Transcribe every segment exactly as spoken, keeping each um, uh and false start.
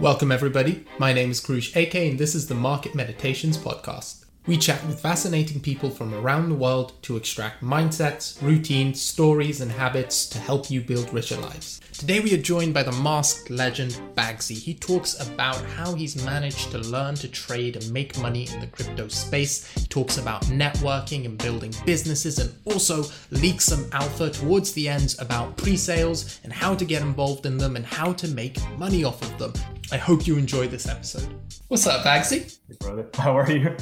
Welcome everybody, my name is Koroush A K and this is the Market Meditations Podcast. We chat with fascinating people from around the world to extract mindsets, routines, stories and habits to help you build richer lives. Today we are joined by the masked legend Bagsy. He talks about how he's managed to learn to trade and make money in the crypto space. He talks about networking and building businesses and also leaks some alpha towards the end about pre-sales and how to get involved in them and how to make money off of them. I hope you enjoy this episode. What's up, Bagsy? Hey, brother. How are you?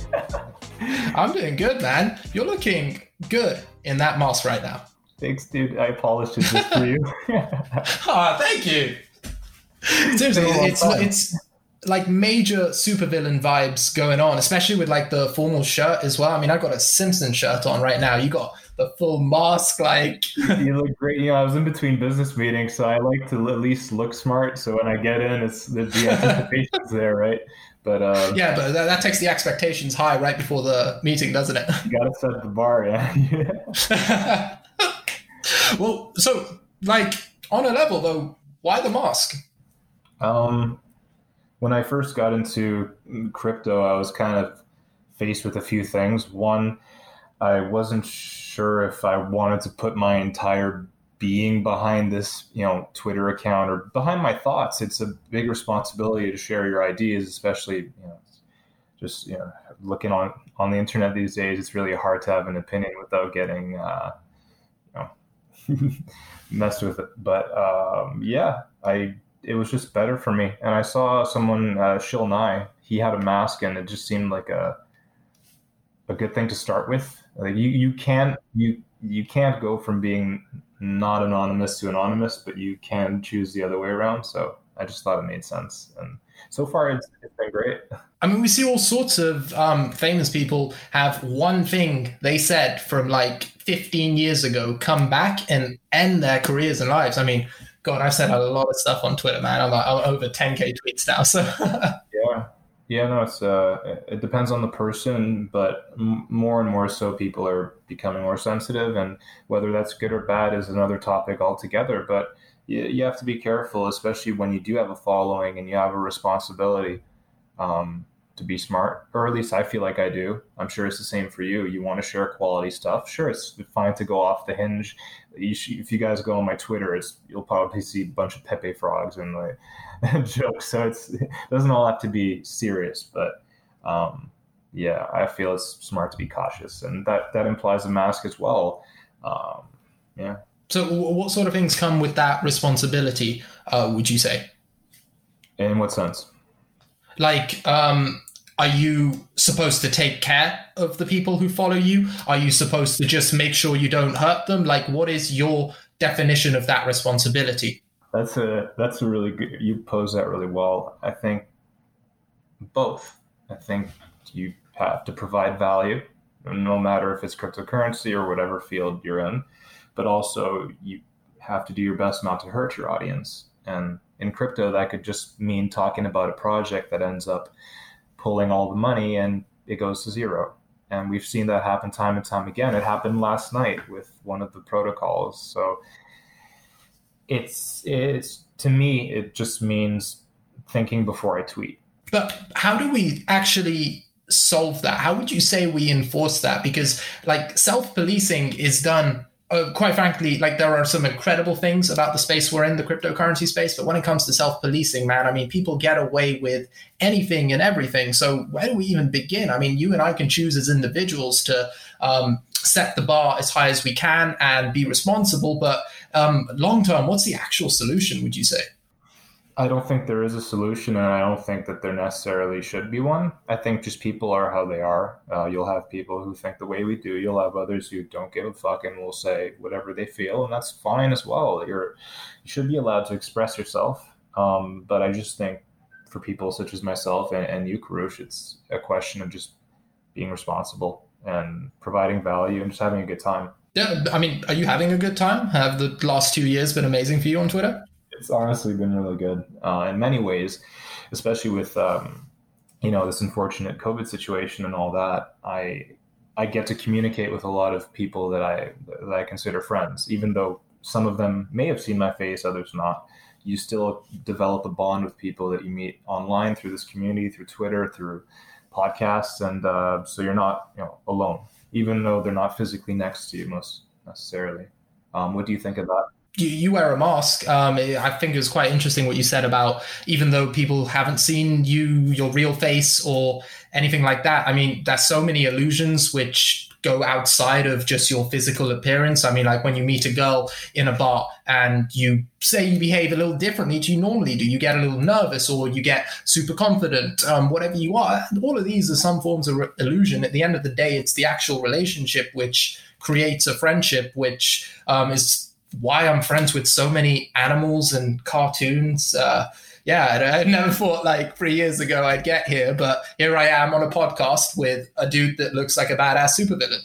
I'm doing good, man. You're looking good in that mask right now. Thanks, dude. I polished it just for you. Oh, thank you. Seriously, it's, it's, it's like major supervillain vibes going on, especially with like the formal shirt as well. I mean, I've got a Simpson shirt on right now. You got the full mask, like. You look great. You know, I was in between business meetings, so I like to at least look smart. So when I get in, it's the, the anticipation's there, right? But um, yeah, but that, that takes the expectations high right before the meeting, doesn't it? You gotta set the bar, yeah. Well, so like on a level though, why the mask? Um, when I first got into crypto, I was kind of faced with a few things. One, I wasn't sure if I wanted to put my entire being behind this, you know, Twitter account or behind my thoughts. It's a big responsibility to share your ideas, especially, you know, just, you know, looking on, on the internet these days, it's really hard to have an opinion without getting, uh, you know, messed with it. But, um, yeah, I, it was just better for me. And I saw someone, uh, Shil Nai, he had a mask and it just seemed like a, a good thing to start with. Like you, you can't, you, you can't go from being not anonymous to anonymous, but you can choose the other way around. So I just thought it made sense. And so far it's, it's been great. I mean, we see all sorts of um, famous people have one thing they said from like fifteen years ago, come back and end their careers and lives. I mean, God, I've said a lot of stuff on Twitter, man. I'm like I'm over ten K tweets now. So yeah. Yeah, no, it's uh, it depends on the person, but m- more and more so people are becoming more sensitive, and whether that's good or bad is another topic altogether. But you, you have to be careful, especially when you do have a following and you have a responsibility um, to be smart, or at least I feel like I do. I'm sure it's the same for you. You want to share quality stuff. Sure, it's fine to go off the hinge. You should, if you guys go on my Twitter, it's you'll probably see a bunch of Pepe frogs and like jokes. So it's, it doesn't all have to be serious, but um, yeah, I feel it's smart to be cautious, and that, that implies a mask as well. Um, yeah. So, what sort of things come with that responsibility? Uh, would you say? In what sense? Like, um, are you supposed to take care of the people who follow you? Are you supposed to just make sure you don't hurt them? Like, what is your definition of that responsibility? That's a that's a really good, you pose that really well. I think both. I think you have to provide value, no matter if it's cryptocurrency or whatever field you're in, but also you have to do your best not to hurt your audience. And in crypto, that could just mean talking about a project that ends up pulling all the money and it goes to zero. And we've seen that happen time and time again. It happened last night with one of the protocols. So It's, it's to me, it just means thinking before I tweet. But how do we actually solve that? How would you say we enforce that? Because like self-policing is done, uh, quite frankly, like there are some incredible things about the space we're in, the cryptocurrency space. But when it comes to self-policing, man, I mean, people get away with anything and everything. So where do we even begin? I mean, you and I can choose as individuals to um, set the bar as high as we can and be responsible. But Um, long term, what's the actual solution, would you say? I don't think there is a solution, and I don't think that there necessarily should be one. I think just people are how they are. Uh, you'll have people who think the way we do. You'll have others who don't give a fuck and will say whatever they feel, and that's fine as well. You're, you should be allowed to express yourself. Um, but I just think for people such as myself and, and you, Koroush, it's a question of just being responsible and providing value and just having a good time. Yeah, I mean, are you having a good time? Have the last two years been amazing for you on Twitter? It's honestly been really good uh, in many ways, especially with, um, you know, this unfortunate COVID situation and all that. I I get to communicate with a lot of people that I that I consider friends, even though some of them may have seen my face, others not. you still develop a bond with people that you meet online through this community, through Twitter, through podcasts. And uh, so you're not, you know, alone, even though they're not physically next to you most necessarily. Um, what do you think of that? You, you wear a mask. Um, I think it was quite interesting what you said about even though people haven't seen you, your real face or anything like that. I mean, there's so many illusions which go outside of just your physical appearance. I mean, like when you meet a girl in a bar and you say you behave a little differently to you normally do, you get a little nervous or you get super confident, um, whatever you are. All of these are some forms of re- illusion. At the end of the day, it's the actual relationship which creates a friendship, which um, is... why I'm friends with so many animals and cartoons. Uh, yeah, I, I never thought like three years ago I'd get here, but here I am on a podcast with a dude that looks like a badass supervillain.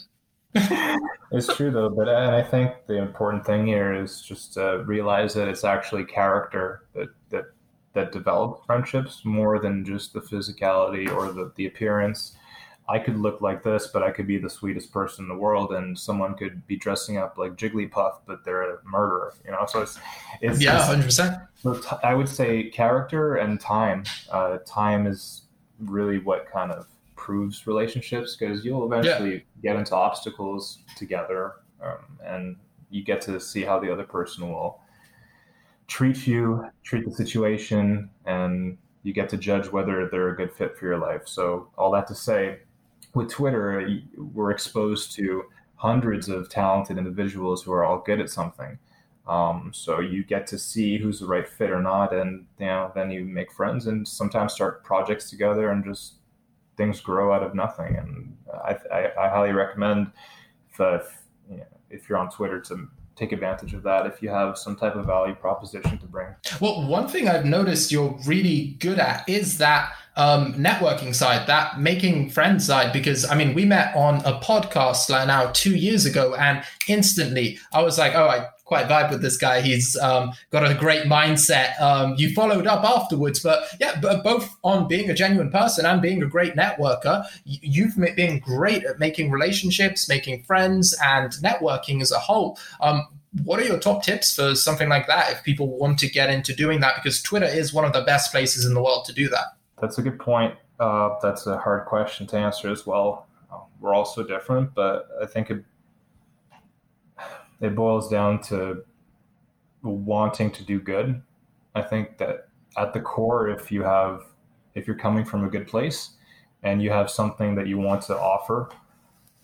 It's true though, but and I think the important thing here is just to realize that it's actually character that that that develops friendships more than just the physicality or the the appearance. I could look like this, but I could be the sweetest person in the world, and someone could be dressing up like Jigglypuff, but they're a murderer, you know? So it's... it's yeah, one hundred percent. It's, I would say character and time. Uh, time is really what kind of proves relationships, because you'll eventually yeah. get into obstacles together, um, and you get to see how the other person will treat you, treat the situation, and you get to judge whether they're a good fit for your life. So all that to say... with Twitter, we're exposed to hundreds of talented individuals who are all good at something. Um, so you get to see who's the right fit or not. And you know, then you make friends and sometimes start projects together and just things grow out of nothing. And I, I, I highly recommend if, uh, if, you know, if you're on Twitter to take advantage of that if you have some type of value proposition to bring. Well, one thing I've noticed you're really good at is that Um, networking side, that making friends side, because I mean, we met on a podcast like now two years ago and instantly I was like, oh, I quite vibe with this guy. He's um, got a great mindset. Um, you followed up afterwards, but yeah, but both on being a genuine person and being a great networker, you've been great at making relationships, making friends and networking as a whole. Um, What are your top tips for something like that if people want to get into doing that? Because Twitter is one of the best places in the world to do that. That's a good point. Uh, that's a hard question to answer as well. We're all so different, but I think it, it boils down to wanting to do good. I think that at the core, if you have, if you're coming from a good place and you have something that you want to offer,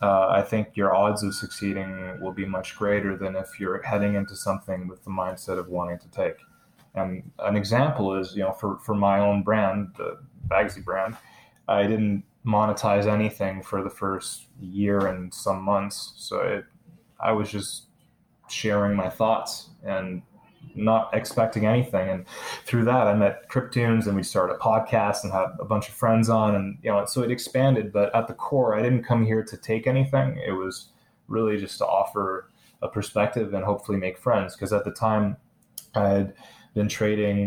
uh, I think your odds of succeeding will be much greater than if you're heading into something with the mindset of wanting to take. And an example is, you know, for, for my own brand, the Bagsy brand, I didn't monetize anything for the first year and some months. So it, I was just sharing my thoughts and not expecting anything. And through that, I met Cryptoons and we started a podcast and had a bunch of friends on. And, you know, so it expanded. But at the core, I didn't come here to take anything. It was really just to offer a perspective and hopefully make friends. Because at the time, I had... been trading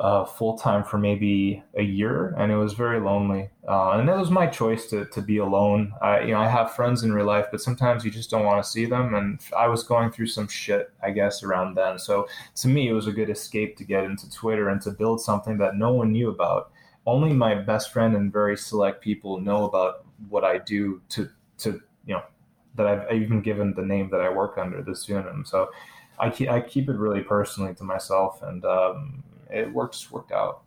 uh, full-time for maybe a year, and it was very lonely. Uh, and that was my choice to to be alone. I, you know, I have friends in real life, but sometimes you just don't want to see them. And I was going through some shit, I guess, around then. So to me, it was a good escape to get into Twitter and to build something that no one knew about. Only my best friend and very select people know about what I do to, to you know, that I've even given the name that I work under, the pseudonym. So I keep, I keep it really personally to myself, and um, it works worked out.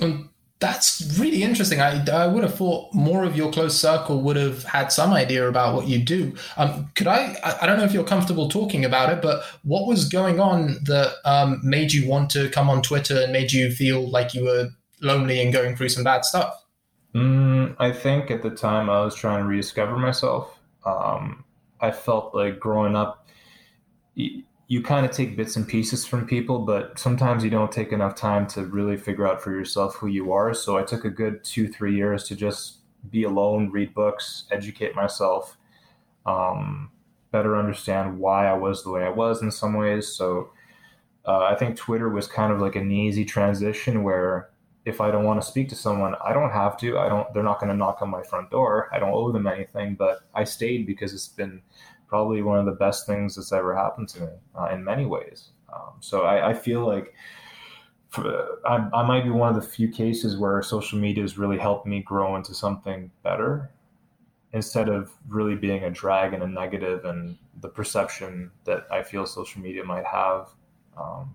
Um, that's really interesting. I, I would have thought more of your close circle would have had some idea about what you do. Um, could I, I don't know if you're comfortable talking about it, but what was going on that um, made you want to come on Twitter and made you feel like you were lonely and going through some bad stuff? Mm, I think at the time I was trying to rediscover myself. Um, I felt like growing up, you kind of take bits and pieces from people, but sometimes you don't take enough time to really figure out for yourself who you are. So I took a good two, three years to just be alone, read books, educate myself, um, better understand why I was the way I was in some ways. So uh, I think Twitter was kind of like an easy transition where if I don't want to speak to someone, I don't have to. I don't. They're not going to knock on my front door. I don't owe them anything, but I stayed because it's been probably one of the best things that's ever happened to me uh, in many ways. Um, so I, I feel like for, I, I might be one of the few cases where social media has really helped me grow into something better instead of really being a drag and a negative and the perception that I feel social media might have. Um,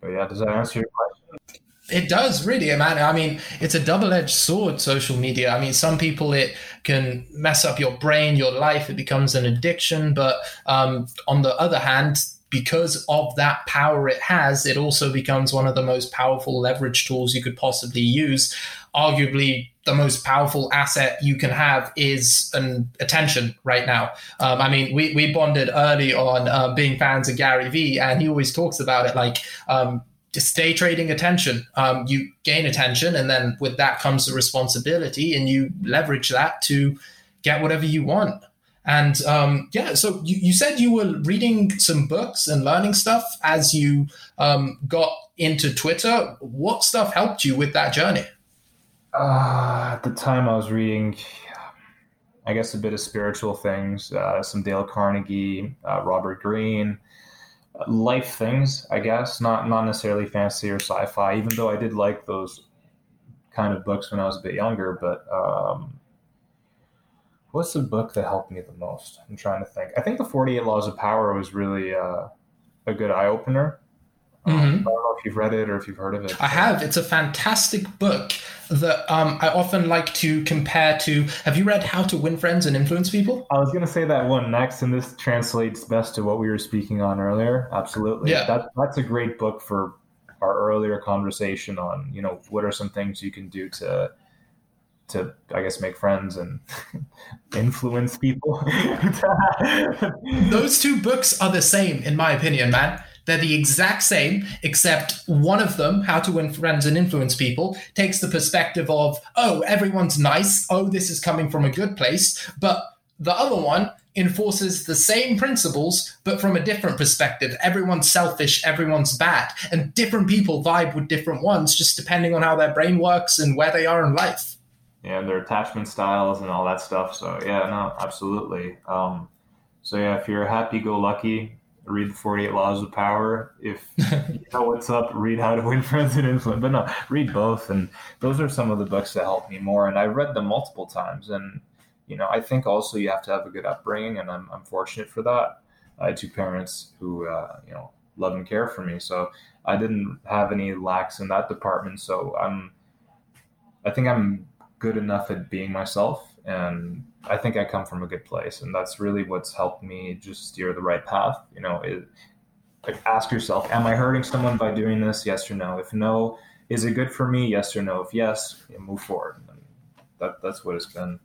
but yeah, does that answer your question? It does, really, man. I mean, it's a double-edged sword, social media. I mean, some people, it can mess up your brain, your life. It becomes an addiction. But um, on the other hand, because of that power it has, it also becomes one of the most powerful leverage tools you could possibly use. Arguably, the most powerful asset you can have is an attention right now. Um, I mean, we, we bonded early on uh, being fans of Gary Vee, and he always talks about it like um, – just day trading attention. Um, you gain attention, and then with that comes the responsibility, and you leverage that to get whatever you want. And um, yeah, so you, you said you were reading some books and learning stuff as you um, got into Twitter. What stuff helped you with that journey? Uh, at the time I was reading, I guess, a bit of spiritual things, uh, some Dale Carnegie, uh, Robert Greene, life things, I guess, not not necessarily fantasy or sci-fi, even though I did like those kind of books when I was a bit younger. But um, what's the book that helped me the most? I'm trying to think. I think The forty-eight Laws of Power was really uh, a good eye-opener. Mm-hmm. Um, I don't know if you've read it or if you've heard of it. I have. It's a fantastic book that um, I often like to compare to. Have you read How to Win Friends and Influence People? I was going to say that one next, and this translates best to what we were speaking on earlier. Absolutely. Yeah. That, that's a great book for our earlier conversation on, you know, what are some things you can do to, to I guess, make friends and influence people. Those two books are the same, in my opinion, man. They're the exact same, except one of them, How to Win Friends and Influence People, takes the perspective of, oh, everyone's nice. Oh, this is coming from a good place. But the other one enforces the same principles, but from a different perspective. Everyone's selfish. Everyone's bad. And different people vibe with different ones, just depending on how their brain works and where they are in life. Yeah, and their attachment styles and all that stuff. So, yeah, no, absolutely. Um, so, yeah, if you're happy-go-lucky, read The forty-eight Laws of Power. If you know what's up, read How to Win Friends and Influence. But no, read both. And those are some of the books that helped me more. And I read them multiple times. And, you know, I think also you have to have a good upbringing. And I'm, I'm fortunate for that. I had two parents who, uh, you know, love and care for me. So I didn't have any lacks in that department. So I'm, I think I'm good enough at being myself. And I think I come from a good place, and that's really what's helped me just steer the right path. You know, it, like, ask yourself, am I hurting someone by doing this? Yes or no? If no, is it good for me? Yes or no? If yes, move forward. And that, that's what it's been.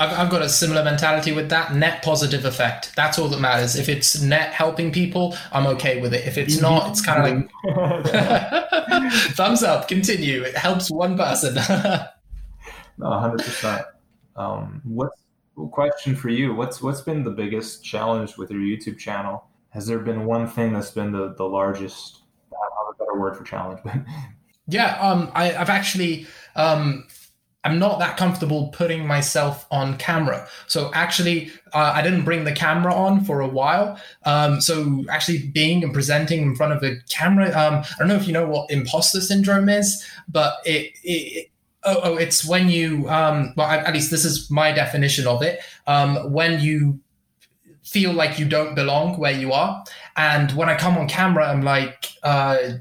I've, I've got a similar mentality with that net positive effect. That's all that matters. If it's net helping people, I'm okay with it. If it's not, it's kind of like thumbs up, continue. It helps one person. one hundred percent. Um, what question for you? What's what's been the biggest challenge with your YouTube channel? Has there been one thing that's been the, the largest? I don't have a better word for challenge, but yeah, um, I, I've actually um, I'm not that comfortable putting myself on camera. So actually, uh, I didn't bring the camera on for a while. Um, so actually, being and presenting in front of a camera, um, I don't know if you know what imposter syndrome is, but it. it Oh, oh, it's when you, um, well, at least this is my definition of it, um, when you feel like you don't belong where you are. And when I come on camera, I'm like, uh,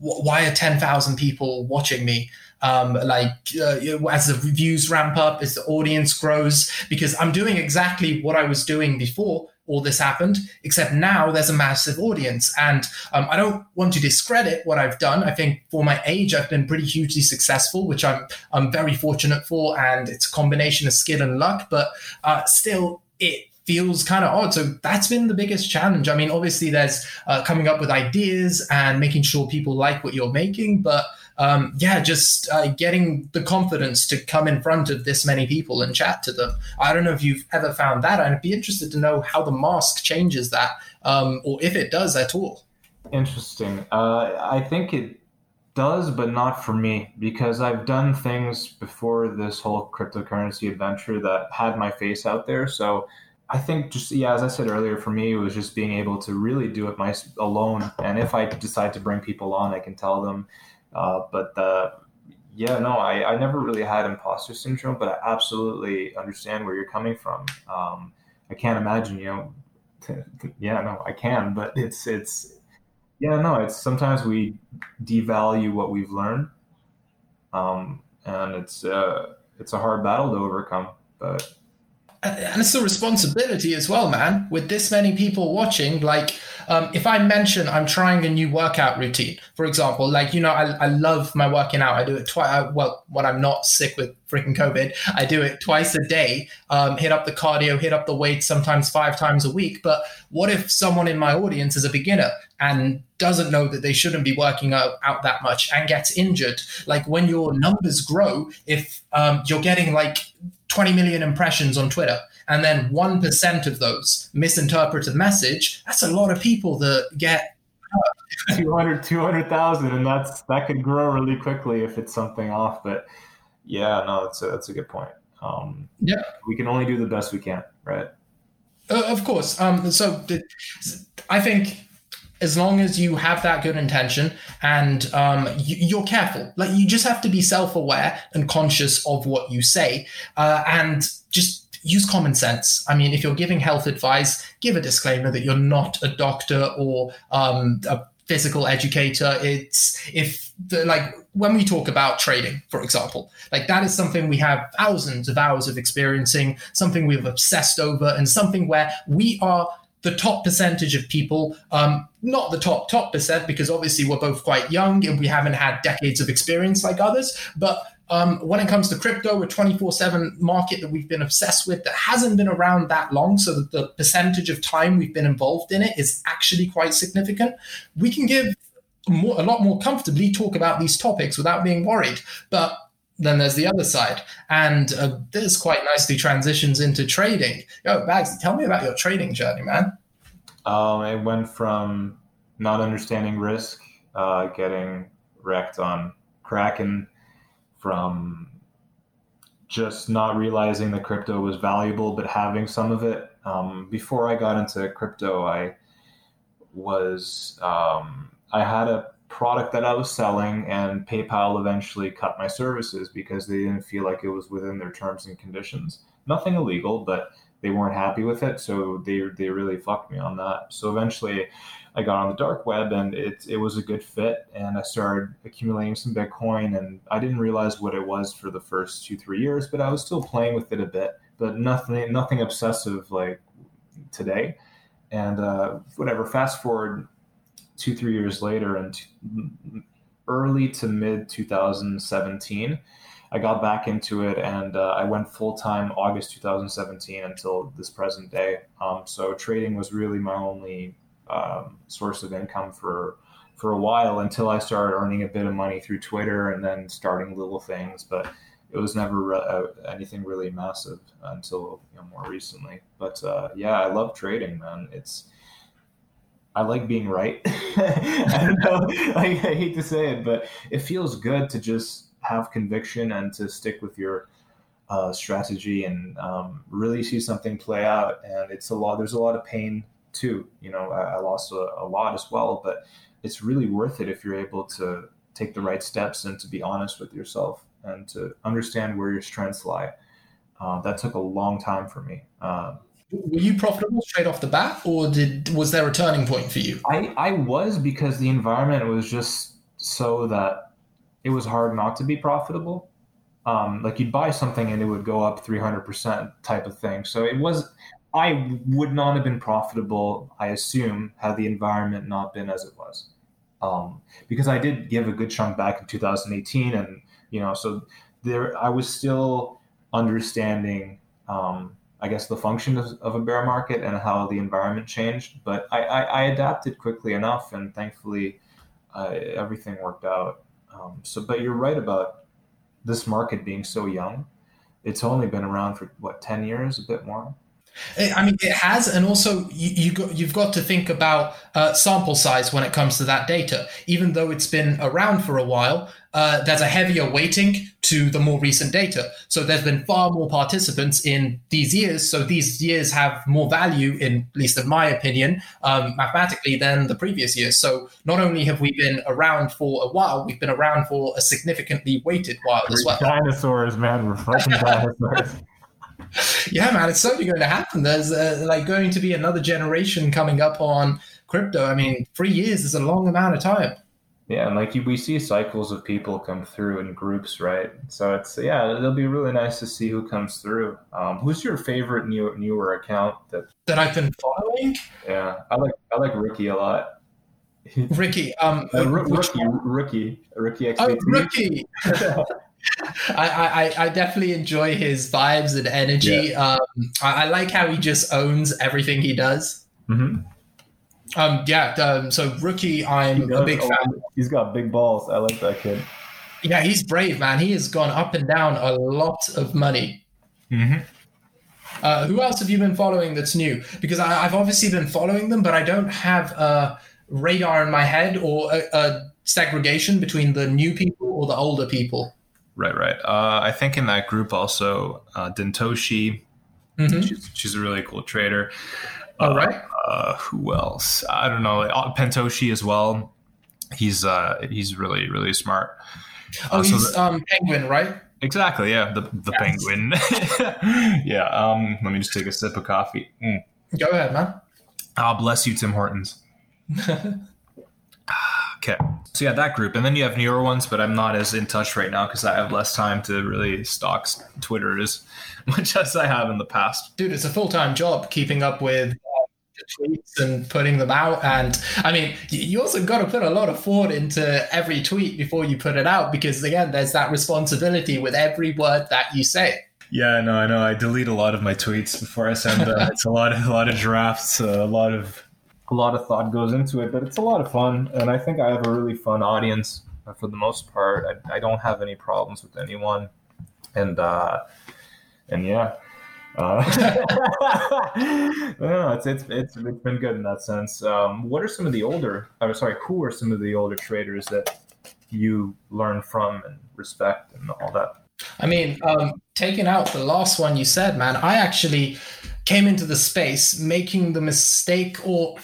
why are ten thousand people watching me? Um, like uh, as the views ramp up, as the audience grows, because I'm doing exactly what I was doing before all this happened, except now there's a massive audience. And um, I don't want to discredit what I've done. I think for my age, I've been pretty hugely successful, which I'm, I'm very fortunate for. And it's a combination of skill and luck, but uh, still it feels kind of odd. So that's been the biggest challenge. I mean, obviously there's uh, coming up with ideas and making sure people like what you're making, but Um, yeah, just uh, getting the confidence to come in front of this many people and chat to them. I don't know if you've ever found that. I'd be interested to know how the mask changes that, um, or if it does at all. Interesting. Uh, I think it does, but not for me, because I've done things before this whole cryptocurrency adventure that had my face out there. So I think just, yeah, as I said earlier, for me, it was just being able to really do it my, alone. And if I decide to bring people on, I can tell them. Uh, but uh, yeah, no, I, I never really had imposter syndrome, but I absolutely understand where you're coming from. Um, I can't imagine, you know, t- t- yeah, no, I can, but it's, it's, yeah, no, it's sometimes we devalue what we've learned. Um, and it's, uh, it's a hard battle to overcome, but. And it's a responsibility as well, man. With this many people watching, like um, if I mention I'm trying a new workout routine, for example, like, you know, I, I love my working out. I do it twice. Well, when I'm not sick with freaking COVID, I do it twice a day, um, hit up the cardio, hit up the weights, sometimes five times a week. But what if someone in my audience is a beginner and doesn't know that they shouldn't be working out, out that much and gets injured? Like when your numbers grow, if um, you're getting like twenty million impressions on Twitter, and then one percent of those misinterpret a message, that's a lot of people that get hurt. two hundred thousand, and that's, that could grow really quickly if it's something off. But yeah, no, that's a, that's a good point. Um, yeah. We can only do the best we can, right? Uh, of course. Um, so I think as long as you have that good intention and um, you, you're careful, like you just have to be self-aware and conscious of what you say, uh, and just use common sense. I mean, if you're giving health advice, give a disclaimer that you're not a doctor or um, a physical educator. It's if the, like when we talk about trading, for example, like that is something we have thousands of hours of experiencing, something we've obsessed over, and something where we are the top percentage of people, um, not the top, top percent, because obviously we're both quite young and we haven't had decades of experience like others. But um, when it comes to crypto, a twenty-four seven market that we've been obsessed with that hasn't been around that long, so that the percentage of time we've been involved in it is actually quite significant. We can give more, a lot more comfortably talk about these topics without being worried. But then there's the other side. And uh, this quite nicely transitions into trading. Yo, Bags, tell me about your trading journey, man. Um, I went from not understanding risk, uh, getting wrecked on Kraken, from just not realizing that crypto was valuable, but having some of it. Um, before I got into crypto, I was, um, I had a product that I was selling, and PayPal eventually cut my services because they didn't feel like it was within their terms and conditions. Nothing illegal, but they weren't happy with it, so they they really fucked me on that. So eventually I got on the dark web, and it it was a good fit, and I started accumulating some Bitcoin, and I didn't realize what it was for the first two, three years, but I was still playing with it a bit, but nothing nothing obsessive like today. And uh, whatever, fast forward two, three years later, and t- early to mid two thousand seventeen, I got back into it, and uh, I went full-time August two thousand seventeen until this present day. Um, so trading was really my only um, source of income for for a while, until I started earning a bit of money through Twitter and then starting little things. But it was never re- uh, anything really massive until, you know, more recently. But uh, yeah, I love trading, man. It's I like being right. I don't know. I, I hate to say it, but it feels good to just have conviction and to stick with your uh, strategy and um, really see something play out. And it's a lot. There's a lot of pain too. You know, I, I lost a, a lot as well, but it's really worth it if you're able to take the right steps and to be honest with yourself and to understand where your strengths lie. Uh, that took a long time for me. Uh, Were you profitable straight off the bat, or did was there a turning point for you? I, I was, because the environment was just so that it was hard not to be profitable. Um, like you'd buy something and it would go up three hundred percent type of thing. So it was, I would not have been profitable, I assume, had the environment not been as it was. Um, because I did give a good chunk back in two thousand eighteen, and you know, so there I was still understanding. Um, I guess the function of, of a bear market and how the environment changed, but I, I, I adapted quickly enough, and thankfully uh, everything worked out. Um, so, but you're right about this market being so young. It's only been around for what, ten years, a bit more. I mean, it has. And also, you, you go, you've got to think about uh, sample size when it comes to that data. Even though it's been around for a while, uh, there's a heavier weighting to the more recent data. So there's been far more participants in these years. So these years have more value, in at least in my opinion, um, mathematically, than the previous years. So not only have we been around for a while, we've been around for a significantly weighted while as well. Dinosaurs, man. We're fucking dinosaurs. Yeah, man, it's certainly going to happen. There's uh, like going to be another generation coming up on crypto. I mean, three years is a long amount of time. Yeah, and like you, we see cycles of people come through in groups, right? So it's, yeah, it'll be really nice to see who comes through. Um, who's your favorite new, newer account that that I've been following? Yeah, I like I like Ricky a lot. Ricky, um, uh, R- Ricky, Ricky, Ricky, X- oh, Ricky. I, I, I definitely enjoy his vibes and energy. Yeah. Um, I, I like how he just owns everything he does. Mm-hmm. Um, yeah. Um, so Rookie, I'm a big fan. He's got big balls. I like that kid. Yeah, he's brave, man. He has gone up and down a lot of money. Mm-hmm. Uh, who else have you been following that's new? Because I, I've obviously been following them, but I don't have a radar in my head or a, a segregation between the new people or the older people. Right, right. Uh, I think in that group also, uh, Dentoshi, mm-hmm. she's, she's a really cool trader. All uh, right. Uh, who else? I don't know. Pentoshi as well. He's uh, he's really, really smart. Oh, uh, so he's the, um, Penguin, right? Exactly. Yeah, the the yes. Penguin. Yeah. Um, let me just take a sip of coffee. Mm. Go ahead, man. Ah, oh, bless you, Tim Hortons. Okay. So yeah, that group. And then you have newer ones, but I'm not as in touch right now because I have less time to really stalk Twitter as much as I have in the past. Dude, it's a full-time job keeping up with uh, the tweets and putting them out. And I mean, you also got to put a lot of thought into every tweet before you put it out because, again, there's that responsibility with every word that you say. Yeah, no, I know. I delete a lot of my tweets before I send them. It's a lot, a lot of drafts, a lot of... A lot of thought goes into it, but it's a lot of fun. And I think I have a really fun audience for the most part. I, I don't have any problems with anyone. And, uh, and yeah, uh, no, it's, it's, it's, it's been good in that sense. Um, what are some of the older, I'm sorry, who are some of the older traders that you learn from and respect and all that? I mean, um, taking out the last one you said, man, I actually came into the space making the mistake, or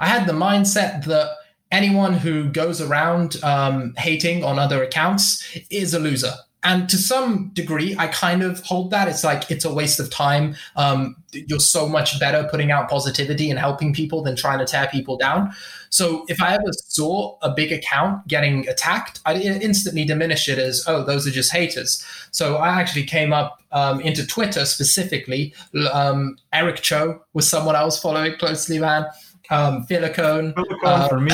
I had the mindset that anyone who goes around um, hating on other accounts is a loser. And to some degree, I kind of hold that. It's like, it's a waste of time. Um, you're so much better putting out positivity and helping people than trying to tear people down. So if I ever saw a big account getting attacked, I'd instantly diminish it as, oh, those are just haters. So I actually came up um, into Twitter specifically. Um, Eric Cho was someone I was following closely, man. Um, Philakone. Philakone um, for me.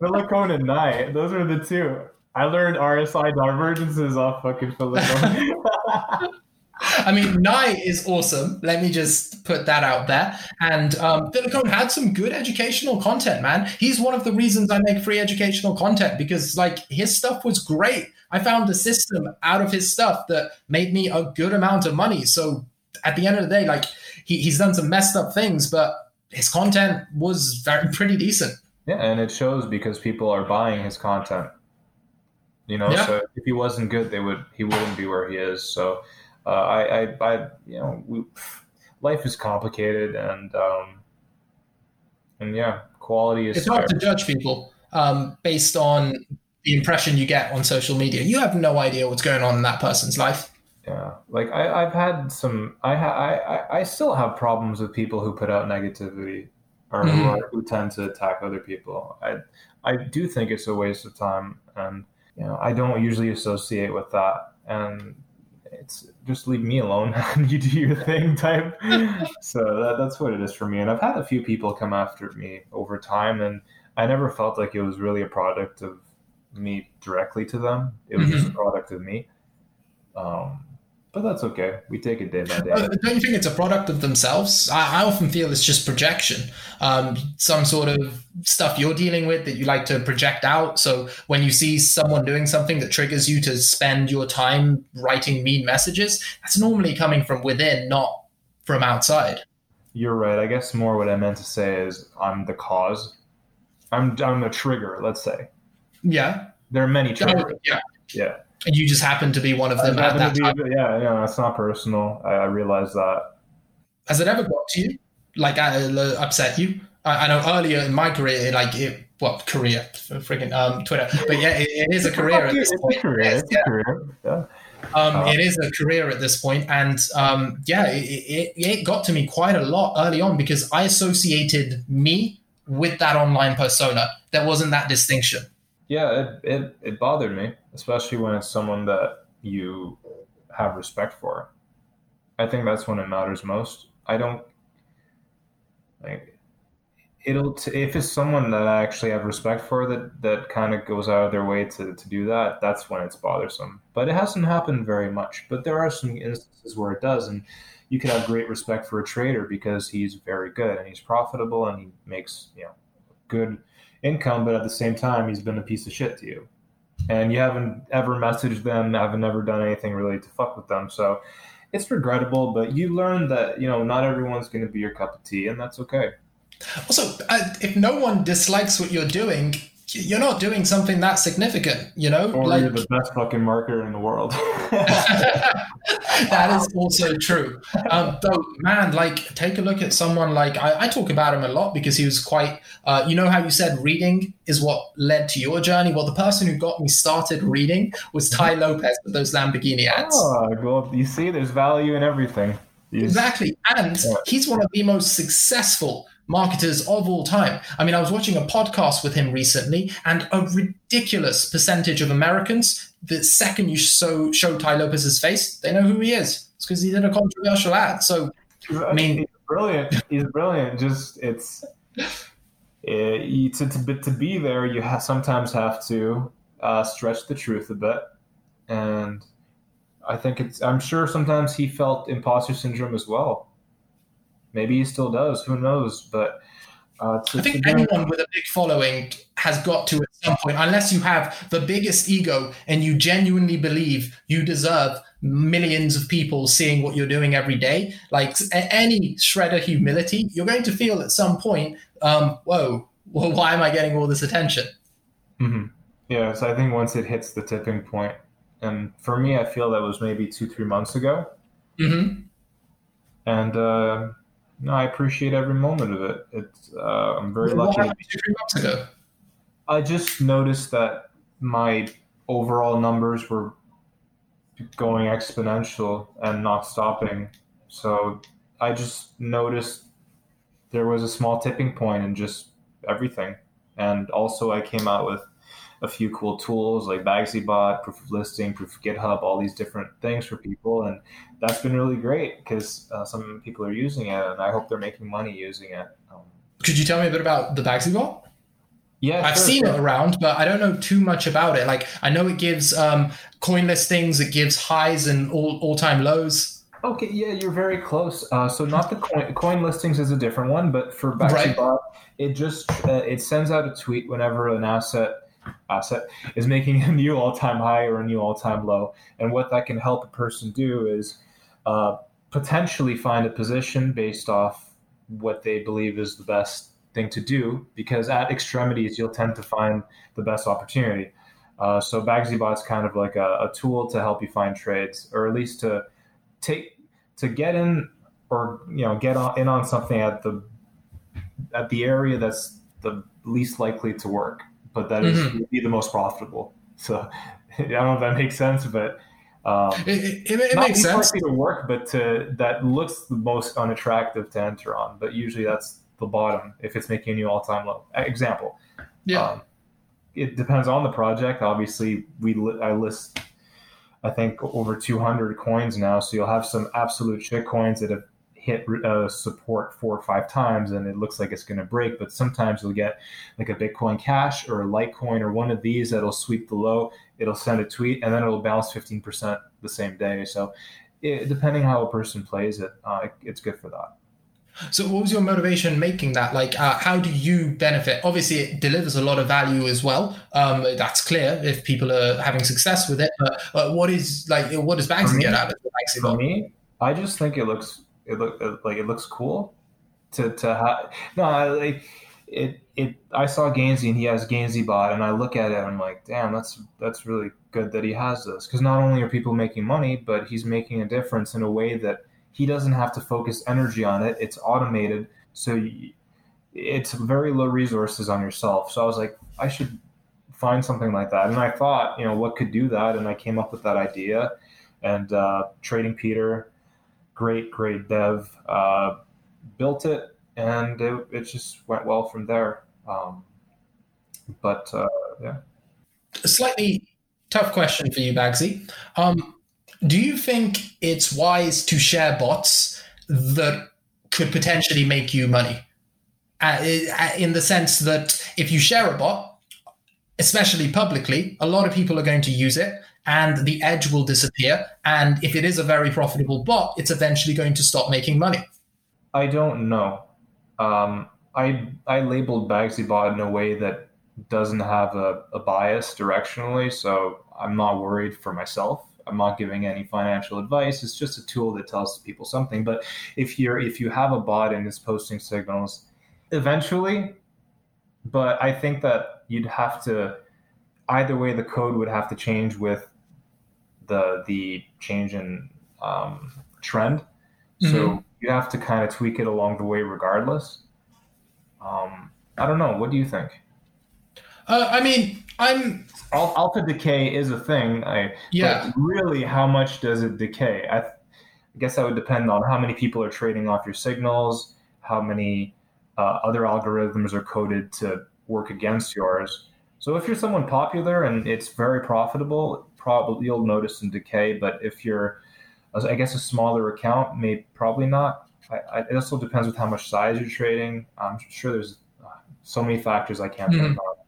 Philakone and Nye. Those are the two. I learned R S I divergences off fucking Philakone. I mean, Nye is awesome. Let me just put that out there. And um, Philakone had some good educational content, man. He's one of the reasons I make free educational content because, like, his stuff was great. I found a system out of his stuff that made me a good amount of money. So at the end of the day, like, he, he's done some messed up things, but his content was very pretty decent. Yeah, and it shows because people are buying his content. You know, yeah. So if he wasn't good, they would he wouldn't be where he is. So uh, I, I, I, you know, we, life is complicated, and um, and yeah, quality is. It's hard to judge people um, based on the impression you get on social media. You have no idea what's going on in that person's life. Yeah, like I, I've had some. I, ha, I, I still have problems with people who put out negativity or mm-hmm. who, are, who tend to attack other people. I, I do think it's a waste of time and. You know, I don't usually associate with that, and it's just leave me alone. You do your thing type. So that, that's what it is for me. And I've had a few people come after me over time, and I never felt like it was really a product of me directly to them. It was mm-hmm. just a product of me. Um, but that's okay. We take it day by day. Don't you think it's a product of themselves? I, I often feel it's just projection, um, some sort of stuff you're dealing with that you like to project out. So when you see someone doing something that triggers you to spend your time writing mean messages, that's normally coming from within, not from outside. You're right. I guess more what I meant to say is I'm the cause. I'm I'm a trigger, let's say. Yeah. There are many triggers. Yeah. Yeah. And you just happen to be one of them at that time. Be, yeah, yeah. It's not personal. I, I realize that. Has it ever got to you? Like, I, uh, upset you? I, I know earlier in my career, like, it, well, career, friggin' um, Twitter. But yeah, it, it is a career at this point. It's a career. It's a career. Yeah. Um, uh, it is a career at this point, and um, yeah, it, it, it got to me quite a lot early on because I associated me with that online persona. There wasn't that distinction. Yeah, it, it, it bothered me, especially when it's someone that you have respect for. I think that's when it matters most. I don't like it'll t- if it's someone that I actually have respect for that that kind of goes out of their way to, to do that. That's when it's bothersome. But it hasn't happened very much. But there are some instances where it does, and you can have great respect for a trader because he's very good and he's profitable and he makes, you know, good income. But at the same time, he's been a piece of shit to you, and you haven't ever messaged them, haven't ever done anything really to fuck with them. So it's regrettable, but you learn that, you know, not everyone's going to be your cup of tea, and that's okay. Also, uh, if no one dislikes what you're doing, you're not doing something that significant, you know? Or like, you're the best fucking marketer in the world. That is also true. Um, though, man, like, take a look at someone like, I, I talk about him a lot because he was quite, uh, you know how you said reading is what led to your journey? Well, the person who got me started reading was Ty Lopez with those Lamborghini ads. Oh, well, you see, there's value in everything. He's, exactly. And yeah. He's one of the most successful marketers of all time. I mean, I was watching a podcast with him recently, and a ridiculous percentage of Americans, the second you show, show Ty Lopez's face, they know who he is. It's because he did a controversial ad. So, I mean, he's brilliant. He's brilliant. Just it's it, you, to, to to be there, you ha- sometimes have to uh, stretch the truth a bit, and I think it's. I'm sure sometimes he felt imposter syndrome as well. Maybe he still does. Who knows? But uh, to, I think to... anyone with a big following has got to at some point, unless you have the biggest ego and you genuinely believe you deserve millions of people seeing what you're doing every day. Like any shred of humility, you're going to feel at some point, um, whoa, well, why am I getting all this attention? Mm-hmm. Yeah, so I think once it hits the tipping point, and for me, I feel that was maybe two, three months ago. Mm-hmm. And... Uh, No, I appreciate every moment of it. It's uh, I'm very lucky. What happened three months ago? I just noticed that my overall numbers were going exponential and not stopping. So I just noticed there was a small tipping point in just everything. And also I came out with a few cool tools like Bagsy bot, Proof of Listing, Proof of GitHub, all these different things for people. And that's been really great because uh, some people are using it, and I hope they're making money using it. Um, Could you tell me a bit about the Bagsy bot? Yeah, I've sure, seen sure. it around, but I don't know too much about it. Like I know it gives um, coin listings, it gives highs and all, all-time lows. Okay, yeah, you're very close. Uh, so not the coin, coin listings is a different one, but for Bagsy right. bot, it just uh, it sends out a tweet whenever an asset asset is making a new all-time high or a new all-time low, and what that can help a person do is uh potentially find a position based off what they believe is the best thing to do, because at extremities you'll tend to find the best opportunity. Uh so Bagsybot's kind of like a, a tool to help you find trades, or at least to take to get in or you know get on in on something at the at the area that's the least likely to work, but that is mm-hmm. be the most profitable. So I don't know if that makes sense, but um, it, it, it not makes sense to work, but to, that looks the most unattractive to enter on. But usually that's the bottom if it's making a new all-time low. Example. Yeah. Um, it depends on the project. Obviously, we li- I list I think over two hundred coins now, so you'll have some absolute shit coins that have hit uh, support four or five times and it looks like it's going to break, but sometimes you'll get like a Bitcoin Cash or a Litecoin or one of these that'll sweep the low, it'll send a tweet, and then it'll bounce fifteen percent the same day. So it, depending how a person plays it, uh, it's good for that. So what was your motivation making that? Like, uh, how do you benefit? Obviously, it delivers a lot of value as well. Um, that's clear if people are having success with it. But uh, what is like, what does Bagsy get out of it? For me, I just think it looks... It look like it looks cool. to to ha- no like it it I saw Gainsey and he has Gainsey bot, and I look at it and I'm like, damn, that's that's really good that he has this, because not only are people making money, but he's making a difference in a way that he doesn't have to focus energy on it. It's automated, so you, it's very low resources on yourself. So I was like, I should find something like that. And I thought, you know, what could do that? And I came up with that idea. And uh, Trading Peter, great, great dev, uh, built it, and it, it just went well from there. Um, but uh, yeah. A slightly tough question for you, Bagsy. Um, do you think it's wise to share bots that could potentially make you money? Uh, in the sense that if you share a bot, especially publicly, a lot of people are going to use it and the edge will disappear. And if it is a very profitable bot, it's eventually going to stop making money. I don't know. Um, I I labeled Bagsybot in a way that doesn't have a, a bias directionally, so I'm not worried for myself. I'm not giving any financial advice. It's just a tool that tells people something. But if you're if you have a bot and it's posting signals, eventually, but I think that you'd have to, either way, the code would have to change with the the change in um, trend. Mm-hmm. So you have to kind of tweak it along the way regardless. Um, I don't know. What do you think? Uh, I mean, I'm... Alpha decay is a thing. I, yeah. But really, how much does it decay? I, I guess that would depend on how many people are trading off your signals, how many... Uh, other algorithms are coded to work against yours. So if you're someone popular and it's very profitable, probably you'll notice some decay. But if you're, I guess, a smaller account, maybe probably not. I, I, it also depends with how much size you're trading. I'm sure there's uh, so many factors I can't think mm. about.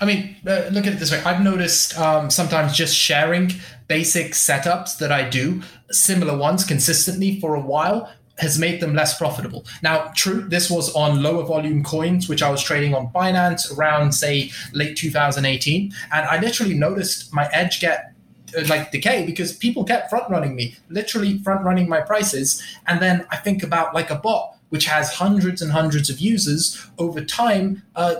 I mean, uh, look at it this way. I've noticed um, sometimes just sharing basic setups that I do, similar ones consistently for a while, has made them less profitable. Now, true, this was on lower volume coins, which I was trading on Binance around, say, late two thousand eighteen. And I literally noticed my edge get uh, like decay because people kept front running me, literally front running my prices. And then I think about like a bot, which has hundreds and hundreds of users over time, uh,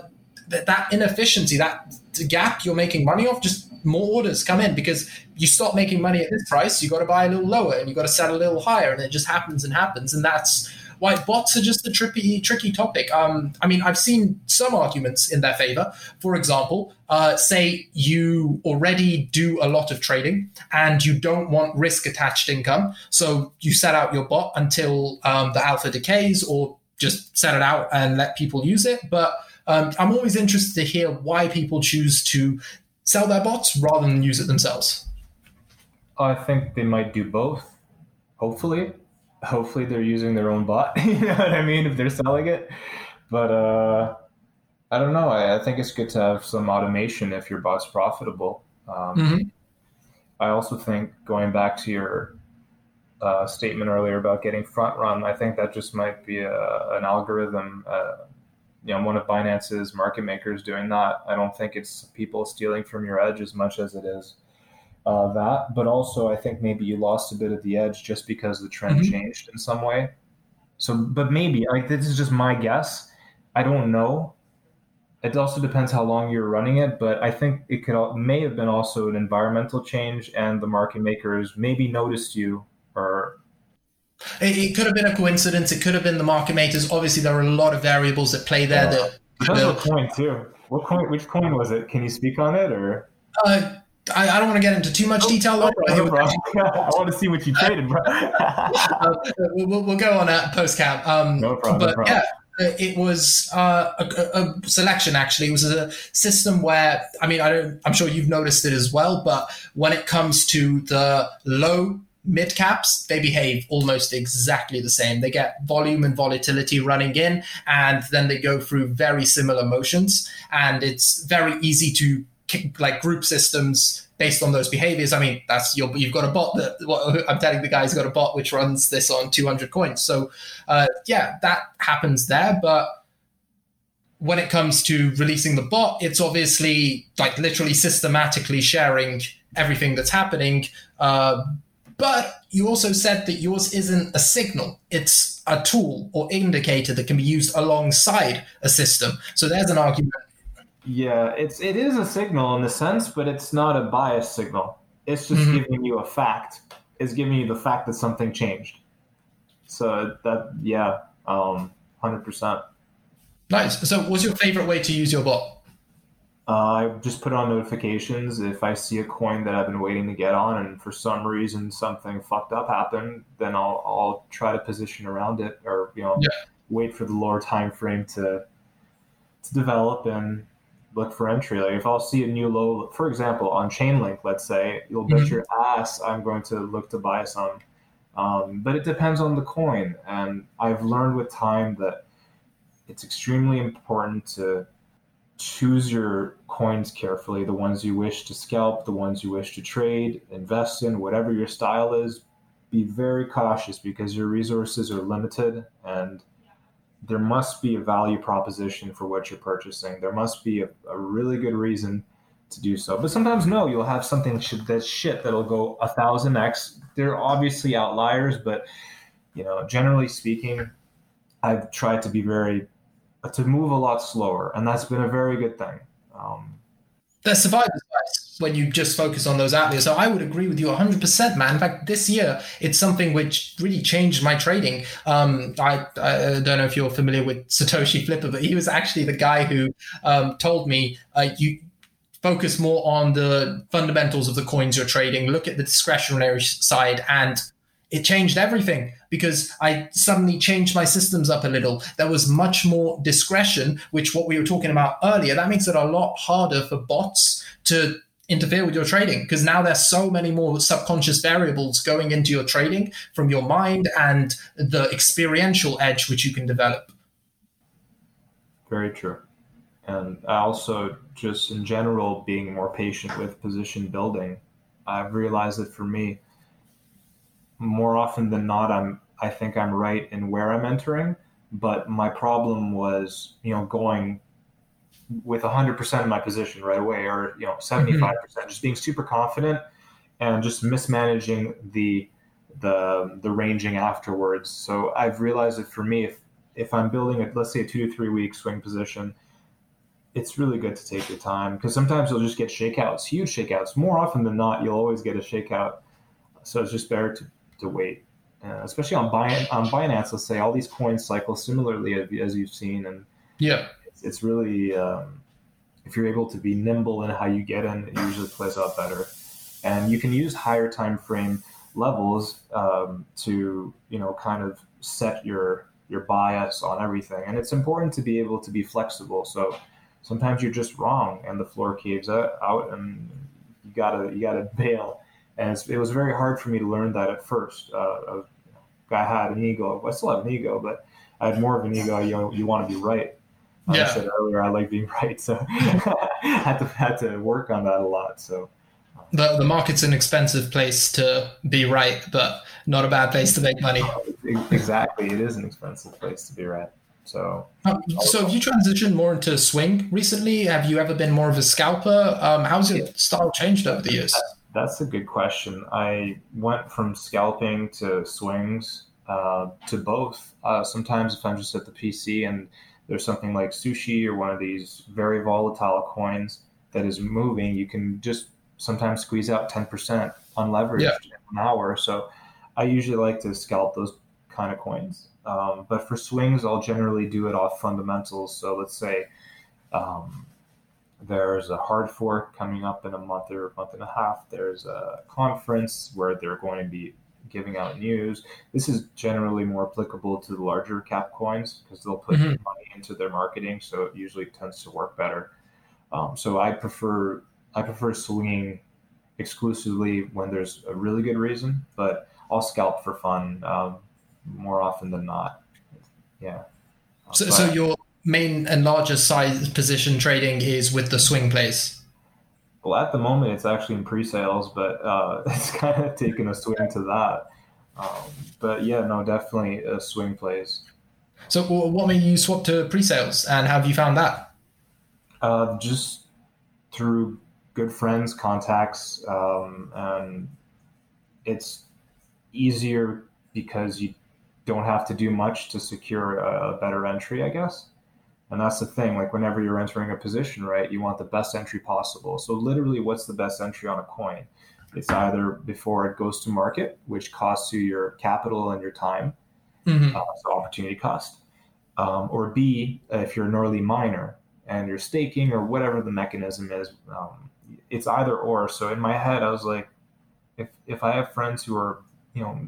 that, that inefficiency, that gap you're making money off, just more orders come in because you stop making money at this price, you got to buy a little lower and you got to sell a little higher, and it just happens and happens. And that's why bots are just a trippy, tricky topic. Um, I mean, I've seen some arguments in their favor. For example, uh, say you already do a lot of trading and you don't want risk attached income. So you set out your bot until um, the alpha decays, or just set it out and let people use it. But um, I'm always interested to hear why people choose to sell their bots rather than use it themselves. I think they might do both. Hopefully, hopefully they're using their own bot. You know what I mean? If they're selling it, but uh, I don't know. I, I think it's good to have some automation if your bot's profitable. Um, mm-hmm. I also think, going back to your uh, statement earlier about getting front run, I think that just might be a, an algorithm. Uh, You know, one of Binance's market makers doing that. I don't think it's people stealing from your edge as much as it is uh, that. But also, I think maybe you lost a bit of the edge just because the trend mm-hmm. changed in some way. So, but maybe, like, this is just my guess. I don't know. It also depends how long you're running it. But I think it could may have been also an environmental change, and the market makers maybe noticed you or. It could have been a coincidence. It could have been the market makers. Obviously, there are a lot of variables that play there. Yeah. That that's a coin too. What coin? Which coin was it? Can you speak on it, or? Uh, I, I don't want to get into too much oh, detail. Oh, oh, no, I want to see what you traded, bro. uh, we'll, we'll go on a post cam. Um, no problem. But no problem. Yeah. It was uh, a, a selection, actually. It was a system where, I mean, I don't. I'm sure you've noticed it as well. But when it comes to the low mid caps, they behave almost exactly the same. They get volume and volatility running in, and then they go through very similar motions. And it's very easy to kick, like, group systems based on those behaviors. I mean, that's your, you've got a bot that, well, I'm telling the guy's got a bot which runs this on two hundred coins. So uh, yeah, that happens there. But when it comes to releasing the bot, it's obviously like literally systematically sharing everything that's happening, uh, But you also said that yours isn't a signal. It's a tool or indicator that can be used alongside a system. So there's an argument. Yeah, it's it is a signal in the sense, but it's not a biased signal. It's just mm-hmm. giving you a fact. It's giving you the fact that something changed. So that, yeah, um, one hundred percent. Nice. So what's your favorite way to use your bot? Uh, I just put on notifications. If I see a coin that I've been waiting to get on and for some reason something fucked up happened, then I'll I'll try to position around it, or you know, yeah. wait for the lower time frame to to develop and look for entry. Like if I'll see a new low, for example, on Chainlink, let's say, you'll bet mm-hmm. your ass I'm going to look to buy some. Um, but it depends on the coin. And I've learned with time that it's extremely important to choose your coins carefully, the ones you wish to scalp, the ones you wish to trade, invest in, whatever your style is. Be very cautious because your resources are limited and there must be a value proposition for what you're purchasing. There must be a, a really good reason to do so. But sometimes, no, you'll have something that's shit that'll go one thousand x. They're obviously outliers, but you know, generally speaking, I've tried to be very, to move a lot slower, and that's been a very good thing. Um, There's survivor's bias when you just focus on those outliers. So I would agree with you one hundred percent, man. In fact, this year, it's something which really changed my trading. Um, I, I don't know if you're familiar with Satoshi Flipper, but he was actually the guy who um, told me, uh, you focus more on the fundamentals of the coins you're trading, look at the discretionary side, and it changed everything because I suddenly changed my systems up a little. There was much more discretion, which what we were talking about earlier, that makes it a lot harder for bots to interfere with your trading because now there's so many more subconscious variables going into your trading from your mind and the experiential edge which you can develop. Very true. And also just in general, being more patient with position building. I've realized that for me, more often than not, I'm, I think I'm right in where I'm entering, but my problem was, you know, going with one hundred percent of my position right away, or, you know, seventy-five percent, mm-hmm. just being super confident and just mismanaging the, the, the ranging afterwards. So I've realized that for me, if, if I'm building a, let's say a two to three week swing position, it's really good to take your time because sometimes you'll just get shakeouts, huge shakeouts. More often than not, you'll always get a shakeout. So it's just better to, to wait, uh, especially on Binance, on Binance, let's say all these coins cycle similarly as you've seen. And yeah, it's, it's really, um, if you're able to be nimble in how you get in, it usually plays out better. And you can use higher time frame levels um, to, you know, kind of set your, your bias on everything. And it's important to be able to be flexible. So sometimes you're just wrong and the floor caves out and you gotta, you gotta bail. And it's, it was very hard for me to learn that at first. Uh, I, you know, I had an ego. I still have an ego, but I had more of an ego. You know, you want to be right. Like yeah. I said earlier, I like being right, so I had to had to work on that a lot. So the the market's an expensive place to be right, but not a bad place to make money. Exactly, it is an expensive place to be right. So, um, so have you transitioned more into swing recently? Have you ever been more of a scalper? Um, how's your style changed over the years? That's a good question. I went from scalping to swings uh, to both. Uh, sometimes if I'm just at the P C and there's something like Sushi or one of these very volatile coins that is moving, you can just sometimes squeeze out ten percent unleveraged yeah. in an hour. So I usually like to scalp those kind of coins. Um, but for swings, I'll generally do it off fundamentals. So let's say um, there's a hard fork coming up in a month or a month and a half. There's a conference where they're going to be giving out news. This is generally more applicable to the larger cap coins because they'll put mm-hmm. money into their marketing. So it usually tends to work better. Um, so I prefer I prefer swinging exclusively when there's a really good reason, but I'll scalp for fun um, more often than not. Yeah. So, but, so you're... main and largest size position trading is with the swing plays? Well, at the moment, it's actually in pre-sales, but uh, it's kind of taken a swing to that. Um, but yeah, no, definitely uh, swing plays. So what made you swap to pre-sales and how have you found that? Uh, just through good friends, contacts, um, and it's easier because you don't have to do much to secure a better entry, I guess. And that's the thing, like whenever you're entering a position, right, you want the best entry possible. So literally, what's the best entry on a coin? It's either before it goes to market, which costs you your capital and your time, mm-hmm. uh, so opportunity cost, um, or B, if you're an early miner and you're staking or whatever the mechanism is, um, it's either or. So in my head, I was like, if if I have friends who are, you know,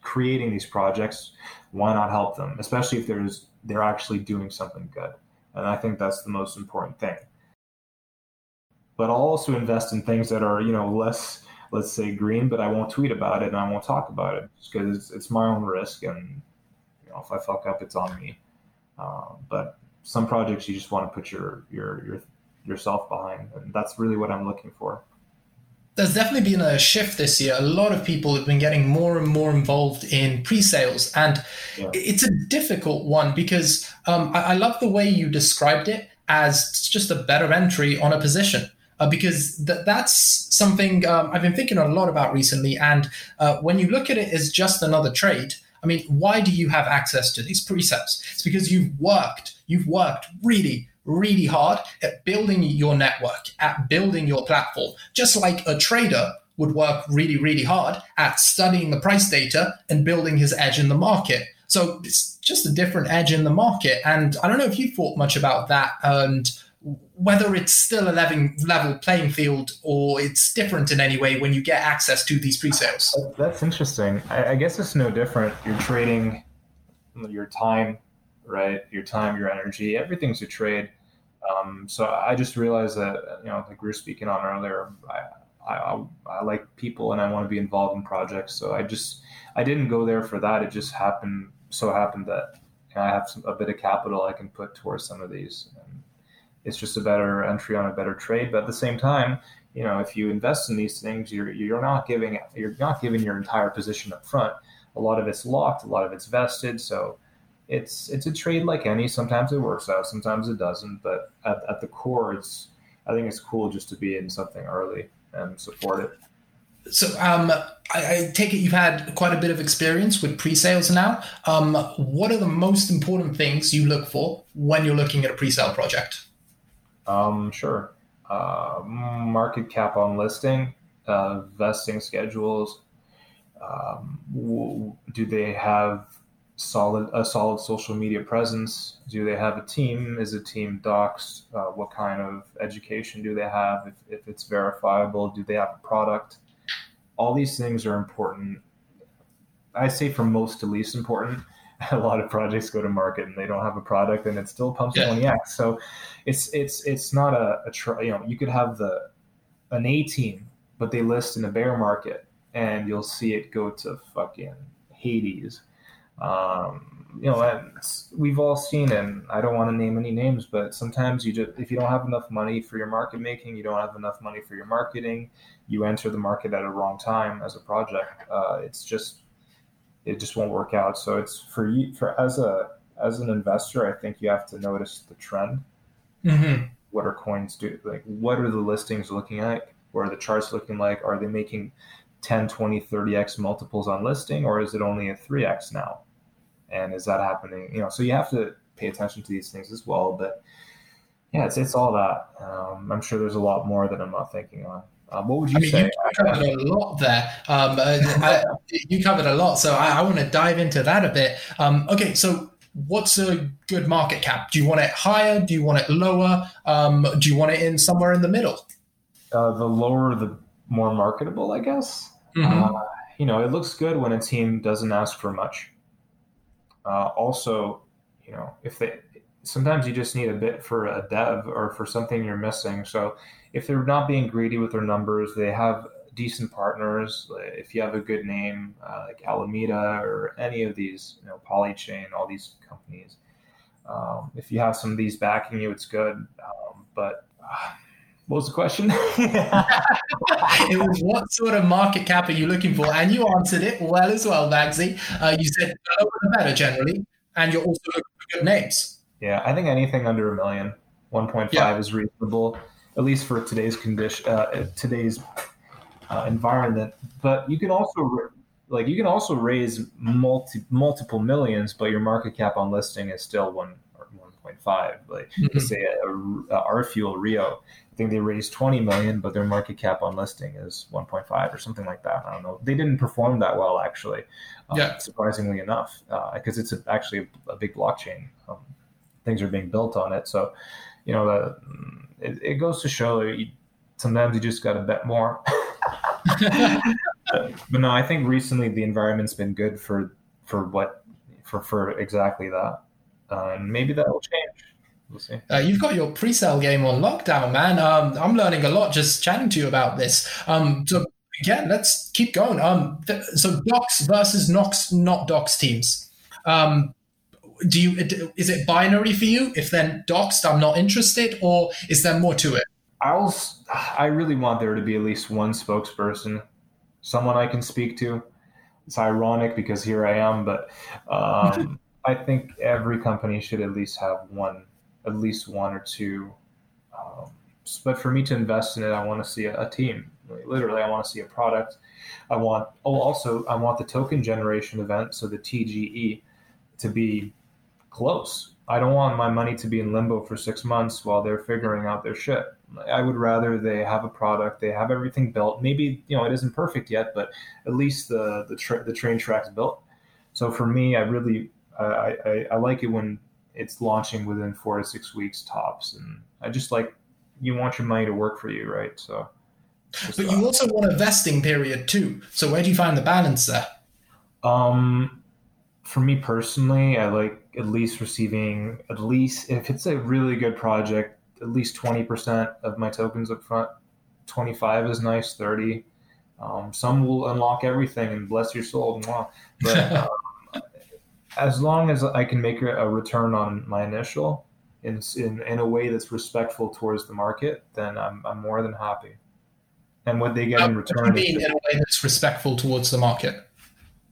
creating these projects, why not help them? Especially if there's they're actually doing something good. And I think that's the most important thing. But I'll also invest in things that are, you know, less, let's say, green, but I won't tweet about it and I won't talk about it because it's, it's my own risk. And, you know, if I fuck up, it's on me. Uh, but some projects you just want to put your, your, your, yourself behind. And that's really what I'm looking for. There's definitely been a shift this year. A lot of people have been getting more and more involved in pre-sales. And yeah. It's a difficult one because um, I, I love the way you described it as just a better entry on a position. Uh, because th- that's something um, I've been thinking a lot about recently. And uh, when you look at it as just another trade, I mean, why do you have access to these pre-sales? It's because you've worked, you've worked really, really hard at building your network, at building your platform, just like a trader would work really, really hard at studying the price data and building his edge in the market. So it's just a different edge in the market. And I don't know if you thought much about that and whether it's still a level playing field or it's different in any way when you get access to these pre-sales. That's interesting. I guess it's no different. You're trading your time, right? Your time, your energy, everything's a trade. Um, so I just realized that, you know, like we were speaking on earlier, I, I, I like people and I want to be involved in projects. So I just, I didn't go there for that. It just happened. So happened that I have some, a bit of capital I can put towards some of these. And it's just a better entry on a better trade. But at the same time, you know, if you invest in these things, you're, you're not giving, you're not giving your entire position up front. A lot of it's locked, a lot of it's vested. So It's it's a trade like any. Sometimes it works out, sometimes it doesn't. But at, at the core, it's I think it's cool just to be in something early and support it. So um, I, I take it you've had quite a bit of experience with pre-sales now. Um, what are the most important things you look for when you're looking at a pre-sale project? Um, sure. Uh, market cap on listing, uh, vesting schedules. Um, w- do they have solid a solid social media presence? Do they have a team? Is a team doxed? Uh, what kind of education do they have? If, if it's verifiable, do they have a product? All these things are important. I say from most to least important. A lot of projects go to market and they don't have a product, and it still pumps yeah. twenty x. So it's it's it's not a, a tr- you know you could have the an A team, but they list in a bear market, and you'll see it go to fucking Hades. Um, you know, and we've all seen, and I don't want to name any names, but sometimes you just, if you don't have enough money for your market making, you don't have enough money for your marketing, you enter the market at a wrong time as a project. Uh, it's just, it just won't work out. So it's for you, for as a, as an investor, I think you have to notice the trend. Mm-hmm. What are coins do? Like, what are the listings looking like? What are the charts looking like? Are they making ten, twenty, thirty x multiples on listing, or is it only a three x now? And is that happening? You know, so you have to pay attention to these things as well. But yeah, it's it's all that. Um, I'm sure there's a lot more that I'm not thinking on. Um, what would you I mean, say? You covered a lot there. Um, uh, I, you covered a lot, so I, I want to dive into that a bit. Um, okay, so what's a good market cap? Do you want it higher? Do you want it lower? Um, do you want it in somewhere in the middle? Uh, the lower, the more marketable, I guess. Mm-hmm. Uh, you know, it looks good when a team doesn't ask for much. Uh, also, you know, if they sometimes you just need a bit for a dev or for something you're missing. So if they're not being greedy with their numbers, they have decent partners. If you have a good name, uh, like Alameda or any of these, you know, Polychain, all these companies. Um, if you have some of these backing you, it's good. Um, but uh, what was the question? It was what sort of market cap are you looking for? And you answered it well as well, Bagsy. Uh, you said the lower the better generally, and you're also looking for good names. Yeah, I think anything under a million, one point five yeah. is reasonable, at least for today's condition, uh, today's uh, environment. But you can also like you can also raise multi multiple millions, but your market cap on listing is still one or one point five. Like mm-hmm. say a, a RFuel Rio, I think they raised twenty million, but their market cap on listing is one point five or something like that. I don't know. They didn't perform that well, actually. Um, yeah. Surprisingly enough, because uh, it's a, actually a big blockchain. Um, things are being built on it, so you know uh, it, it goes to show that you, sometimes you just got to bet more. But no, I think recently the environment's been good for for what for for exactly that, uh, and maybe that will change. We'll see. Uh, you've got your pre-sale game on lockdown, man. Um, I'm learning a lot just chatting to you about this. Um, so again, let's keep going. Um, th- so docs versus Nox, not docs teams. Um, do you is it binary for you? If then doxed, I'm not interested, or is there more to it? I'll. I really want there to be at least one spokesperson, someone I can speak to. It's ironic because here I am, but um, I think every company should at least have one. at least one or two. Um, but for me to invest in it, I want to see a, a team. Literally, I want to see a product. I want, oh, also, I want the token generation event, so the T G E, to be close. I don't want my money to be in limbo for six months while they're figuring out their shit. I would rather they have a product, they have everything built. Maybe, you know, it isn't perfect yet, but at least the the, tra- the train track's built. So for me, I really, I, I, I like it when it's launching within four to six weeks tops. And I just like, you want your money to work for you, right? So, But that. You also want a vesting period too. So where do you find the balance there? Um, for me personally, I like at least receiving, at least if it's a really good project, at least twenty percent of my tokens up front. twenty-five is nice, thirty. Um, some will unlock everything and bless your soul. Mwah. But, uh, as long as I can make a return on my initial in, in in a way that's respectful towards the market, then I'm I'm more than happy. And what they get um, in return, what do you mean in a way that's respectful towards the market?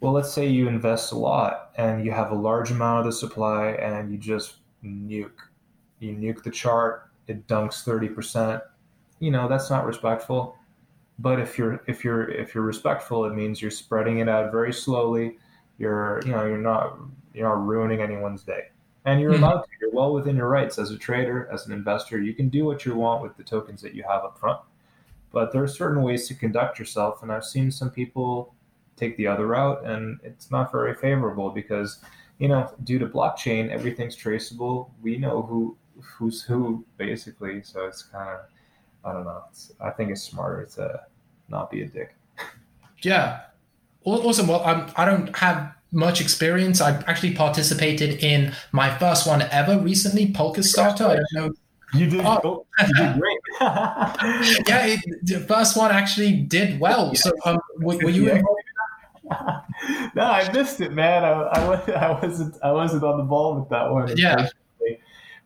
Well, let's say you invest a lot and you have a large amount of the supply and you just nuke. You nuke the chart, it dunks thirty percent. You know, that's not respectful. But if you're if you're if you're respectful, it means you're spreading it out very slowly. You're, you know, you're not, you're not ruining anyone's day, and you're mm-hmm. allowed to. You're well within your rights as a trader, as an investor. You can do what you want with the tokens that you have up front, but there are certain ways to conduct yourself. And I've seen some people take the other route, and it's not very favorable because, you know, due to blockchain, everything's traceable. We know who, who's who, basically. So it's kind of, I don't know. It's, I think it's smarter to not be a dick. Yeah. Awesome. Well, I'm, I don't have much experience. I've actually participated in my first one ever recently, PokerStarter. I don't know. You did, oh. you did great. Yeah, it, the first one actually did well. So, um, were, were you involved? No, I missed it, man. I, I, I wasn't. I wasn't on the ball with that one. Yeah.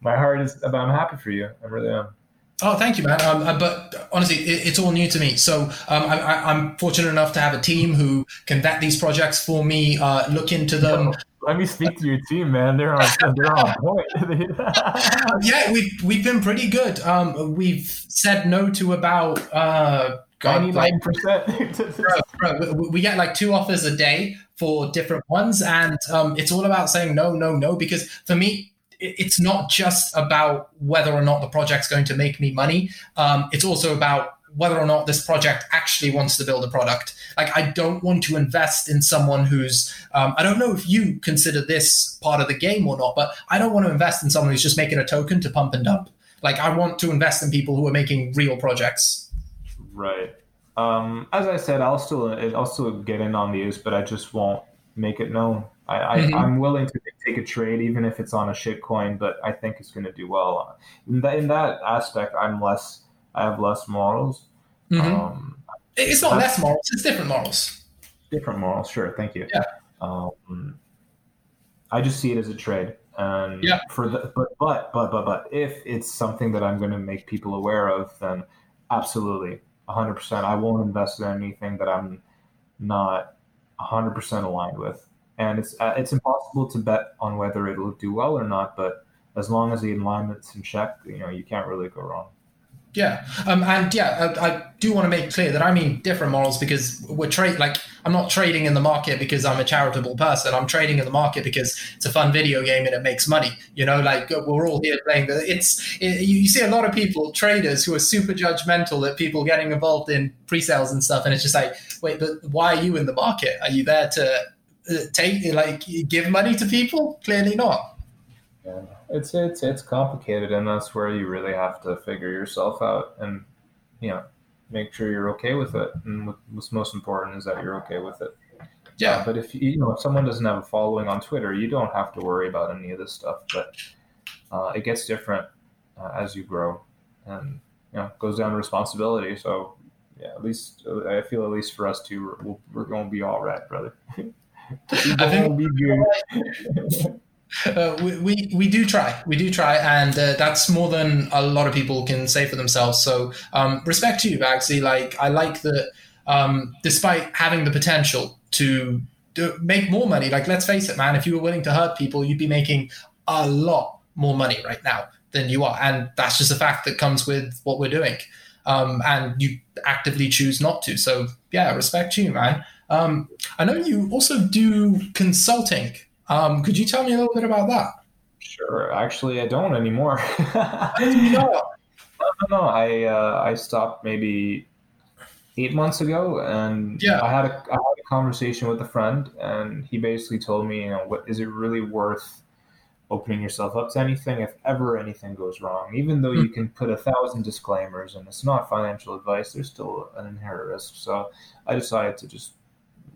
My heart is. But I'm happy for you. I really am. Oh, thank you, man. Um, but honestly, it, it's all new to me. So um, I, I, I'm fortunate enough to have a team who can vet these projects for me, uh, look into them. Yo, let me speak to your team, man. They're on, they're on point. Yeah, we've, we've been pretty good. Um, we've said no to about uh, ninety-nine percent. Like, bro, bro, we, we get like two offers a day for different ones. And um, it's all about saying no, no, no. Because for me, it's not just about whether or not the project's going to make me money. Um, it's also about whether or not this project actually wants to build a product. Like, I don't want to invest in someone who's, um, I don't know if you consider this part of the game or not, but I don't want to invest in someone who's just making a token to pump and dump. Like, I want to invest in people who are making real projects. Right. Um, as I said, I'll still, I'll still get in on these, but I just won't make it known. I, I, mm-hmm. I'm willing to take a trade, even if it's on a shitcoin, but I think it's going to do well. In that, in that aspect, I'm less. I have less morals. Mm-hmm. Um, it's not less morals; it's different morals. Different morals, sure. Thank you. Yeah. Um, I just see it as a trade, and yeah. for the but but but but but if it's something that I'm going to make people aware of, then absolutely, one hundred percent. I won't invest in anything that I'm not one hundred percent aligned with. And it's uh, it's impossible to bet on whether it'll do well or not, but as long as the alignment's in check, you know, you can't really go wrong. Yeah. Um, and yeah, I, I do want to make clear that I mean different models, because we're trade like I'm not trading in the market because I'm a charitable person. I'm trading in the market because it's a fun video game and it makes money. You know, like we're all here playing. The, it's it, you see a lot of people, traders, who are super judgmental at people getting involved in pre-sales and stuff. And it's just like, wait, but why are you in the market? Are you there to uh, take like give money to people? Clearly not. Yeah. It's it's it's complicated, and that's where you really have to figure yourself out, and you know, make sure you're okay with it. And what's most important is that you're okay with it. Yeah. Uh, but if you know if someone doesn't have a following on Twitter, you don't have to worry about any of this stuff. But uh, it gets different uh, as you grow, and you know, it goes down to responsibility. So yeah, at least I feel at least for us two, we're, we're going to be all right, brother. I think we'll be good. Uh, we, we we do try, we do try, and uh, that's more than a lot of people can say for themselves. So um, respect to you, Bagsy. Like I like that, um, despite having the potential to do, make more money. Like let's face it, man. If you were willing to hurt people, you'd be making a lot more money right now than you are, and that's just a fact that comes with what we're doing. Um, and you actively choose not to. So yeah, respect to you, man. Um, I know you also do consulting. Um, could you tell me a little bit about that? Sure. Actually, I don't anymore. no, no, I uh, I stopped maybe eight months ago, and yeah. I had a I had a conversation with a friend, and he basically told me, you know, what is it really worth opening yourself up to anything if ever anything goes wrong? Even though mm-hmm. you can put a thousand disclaimers, and it's not financial advice, there's still an inherent risk. So I decided to just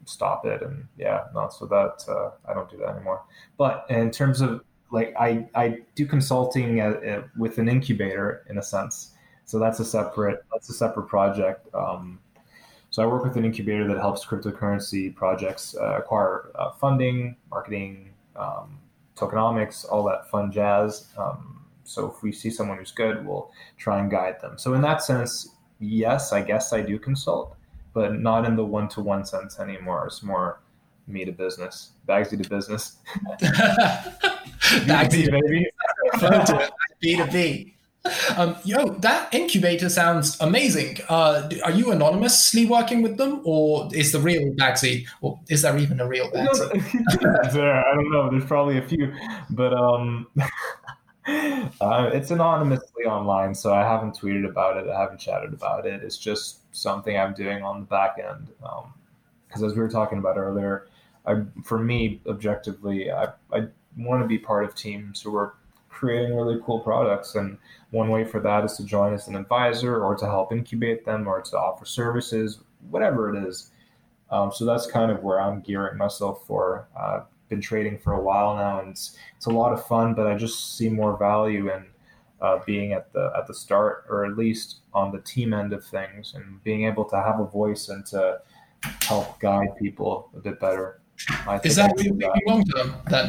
stop it, and yeah not so that uh, I don't do that anymore. But in terms of like I I do consulting at, at, with an incubator in a sense, so that's a separate that's a separate project. Um, so I work with an incubator that helps cryptocurrency projects uh, acquire uh, funding, marketing, um, tokenomics, all that fun jazz. Um, so if we see someone who's good, we'll try and guide them. So in that sense, yes, I guess I do consult, but not in the one-to-one sense anymore. It's more me to business, Bagsy to business. Bagsy, baby. B to B. Um, yo, that incubator sounds amazing. Uh, are you anonymously working with them, or is the real Bagsy, or is there even a real Bagsy? There, I don't know. There's probably a few, but um, uh, it's anonymously online, so I haven't tweeted about it. I haven't chatted about it. It's just something I'm doing on the back end, because um, as we were talking about earlier, I, for me, objectively, I, I want to be part of teams who are creating really cool products, and one way for that is to join as an advisor, or to help incubate them, or to offer services, whatever it is. Um, so that's kind of where I'm gearing myself for. Uh, been trading for a while now, and it's, it's a lot of fun, but I just see more value in Uh, being at the at the start, or at least on the team end of things, and being able to have a voice and to help guide people a bit better. I is that really long term then?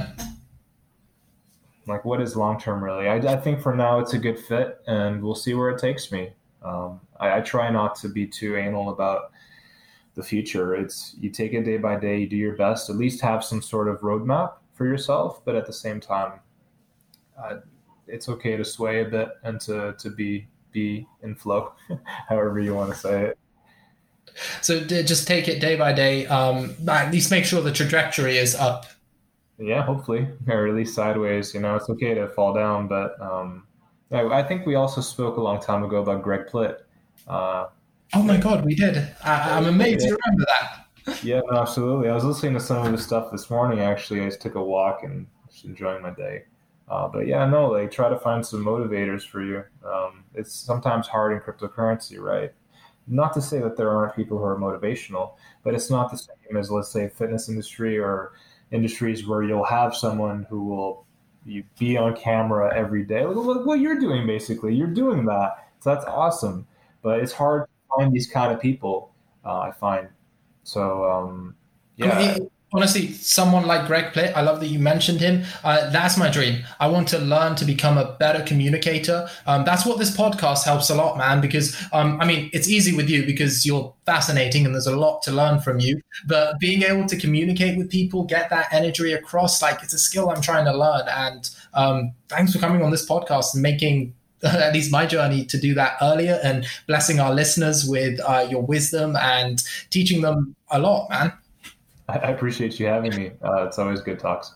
Like, what is long term really? I, I think for now it's a good fit, and we'll see where it takes me. Um, I, I try not to be too anal about the future. It's you take it day by day, you do your best, at least have some sort of roadmap for yourself, but at the same time, Uh, it's okay to sway a bit and to, to be, be in flow, however you want to say it. So just take it day by day. Um, at least make sure the trajectory is up. Yeah, hopefully, or at least sideways, you know, it's okay to fall down. But um, I, I think we also spoke a long time ago about Greg Plitt. Uh, oh my God, we did. I, I'm amazed you remember that. Yeah, no, absolutely. I was listening to some of his stuff this morning. Actually, I just took a walk and just enjoying my day. Uh, but yeah, no, like try to find some motivators for you. Um, it's sometimes hard in cryptocurrency, right? Not to say that there aren't people who are motivational, but it's not the same as, let's say, fitness industry or industries where you'll have someone who will you be on camera every day. Look, look what you're doing, basically. You're doing that. So that's awesome. But it's hard to find these kind of people, uh, I find. So, um, yeah. Okay. Honestly, someone like Greg Plitt, I love that you mentioned him. Uh, that's my dream. I want to learn to become a better communicator. Um, that's what this podcast helps a lot, man, because, um, I mean, it's easy with you because you're fascinating and there's a lot to learn from you. But being able to communicate with people, get that energy across, like it's a skill I'm trying to learn. And um, thanks for coming on this podcast and making at least my journey, to do that earlier, and blessing our listeners with uh, your wisdom and teaching them a lot, man. I appreciate you having me. Uh, it's always good talks.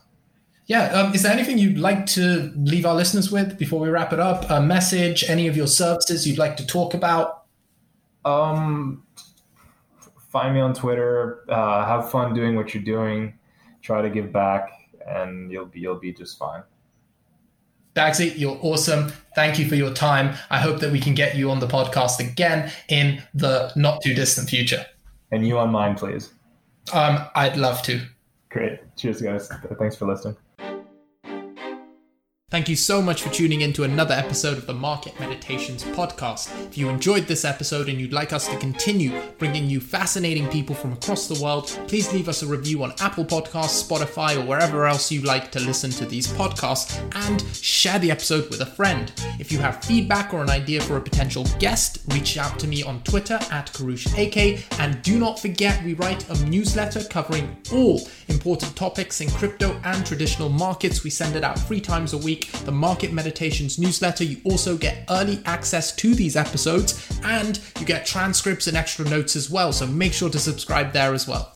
Yeah. Um, is there anything you'd like to leave our listeners with before we wrap it up? A message, any of your services you'd like to talk about? Um, find me on Twitter. Uh, have fun doing what you're doing. Try to give back, and you'll be you'll be just fine. Bagsy, you're awesome. Thank you for your time. I hope that we can get you on the podcast again in the not too distant future. And you on mine, please. Um, I'd love to. Great. Cheers, guys. Thanks for listening. Thank you so much for tuning in to another episode of the Market Meditations Podcast. If you enjoyed this episode and you'd like us to continue bringing you fascinating people from across the world, please leave us a review on Apple Podcasts, Spotify, or wherever else you like to listen to these podcasts, and share the episode with a friend. If you have feedback or an idea for a potential guest, reach out to me on Twitter at Koroush A K, and do not forget we write a newsletter covering all important topics in crypto and traditional markets. We send it out three times a week. The Market Meditations newsletter. You also get early access to these episodes, and you get transcripts and extra notes as well, so make sure to subscribe there as well.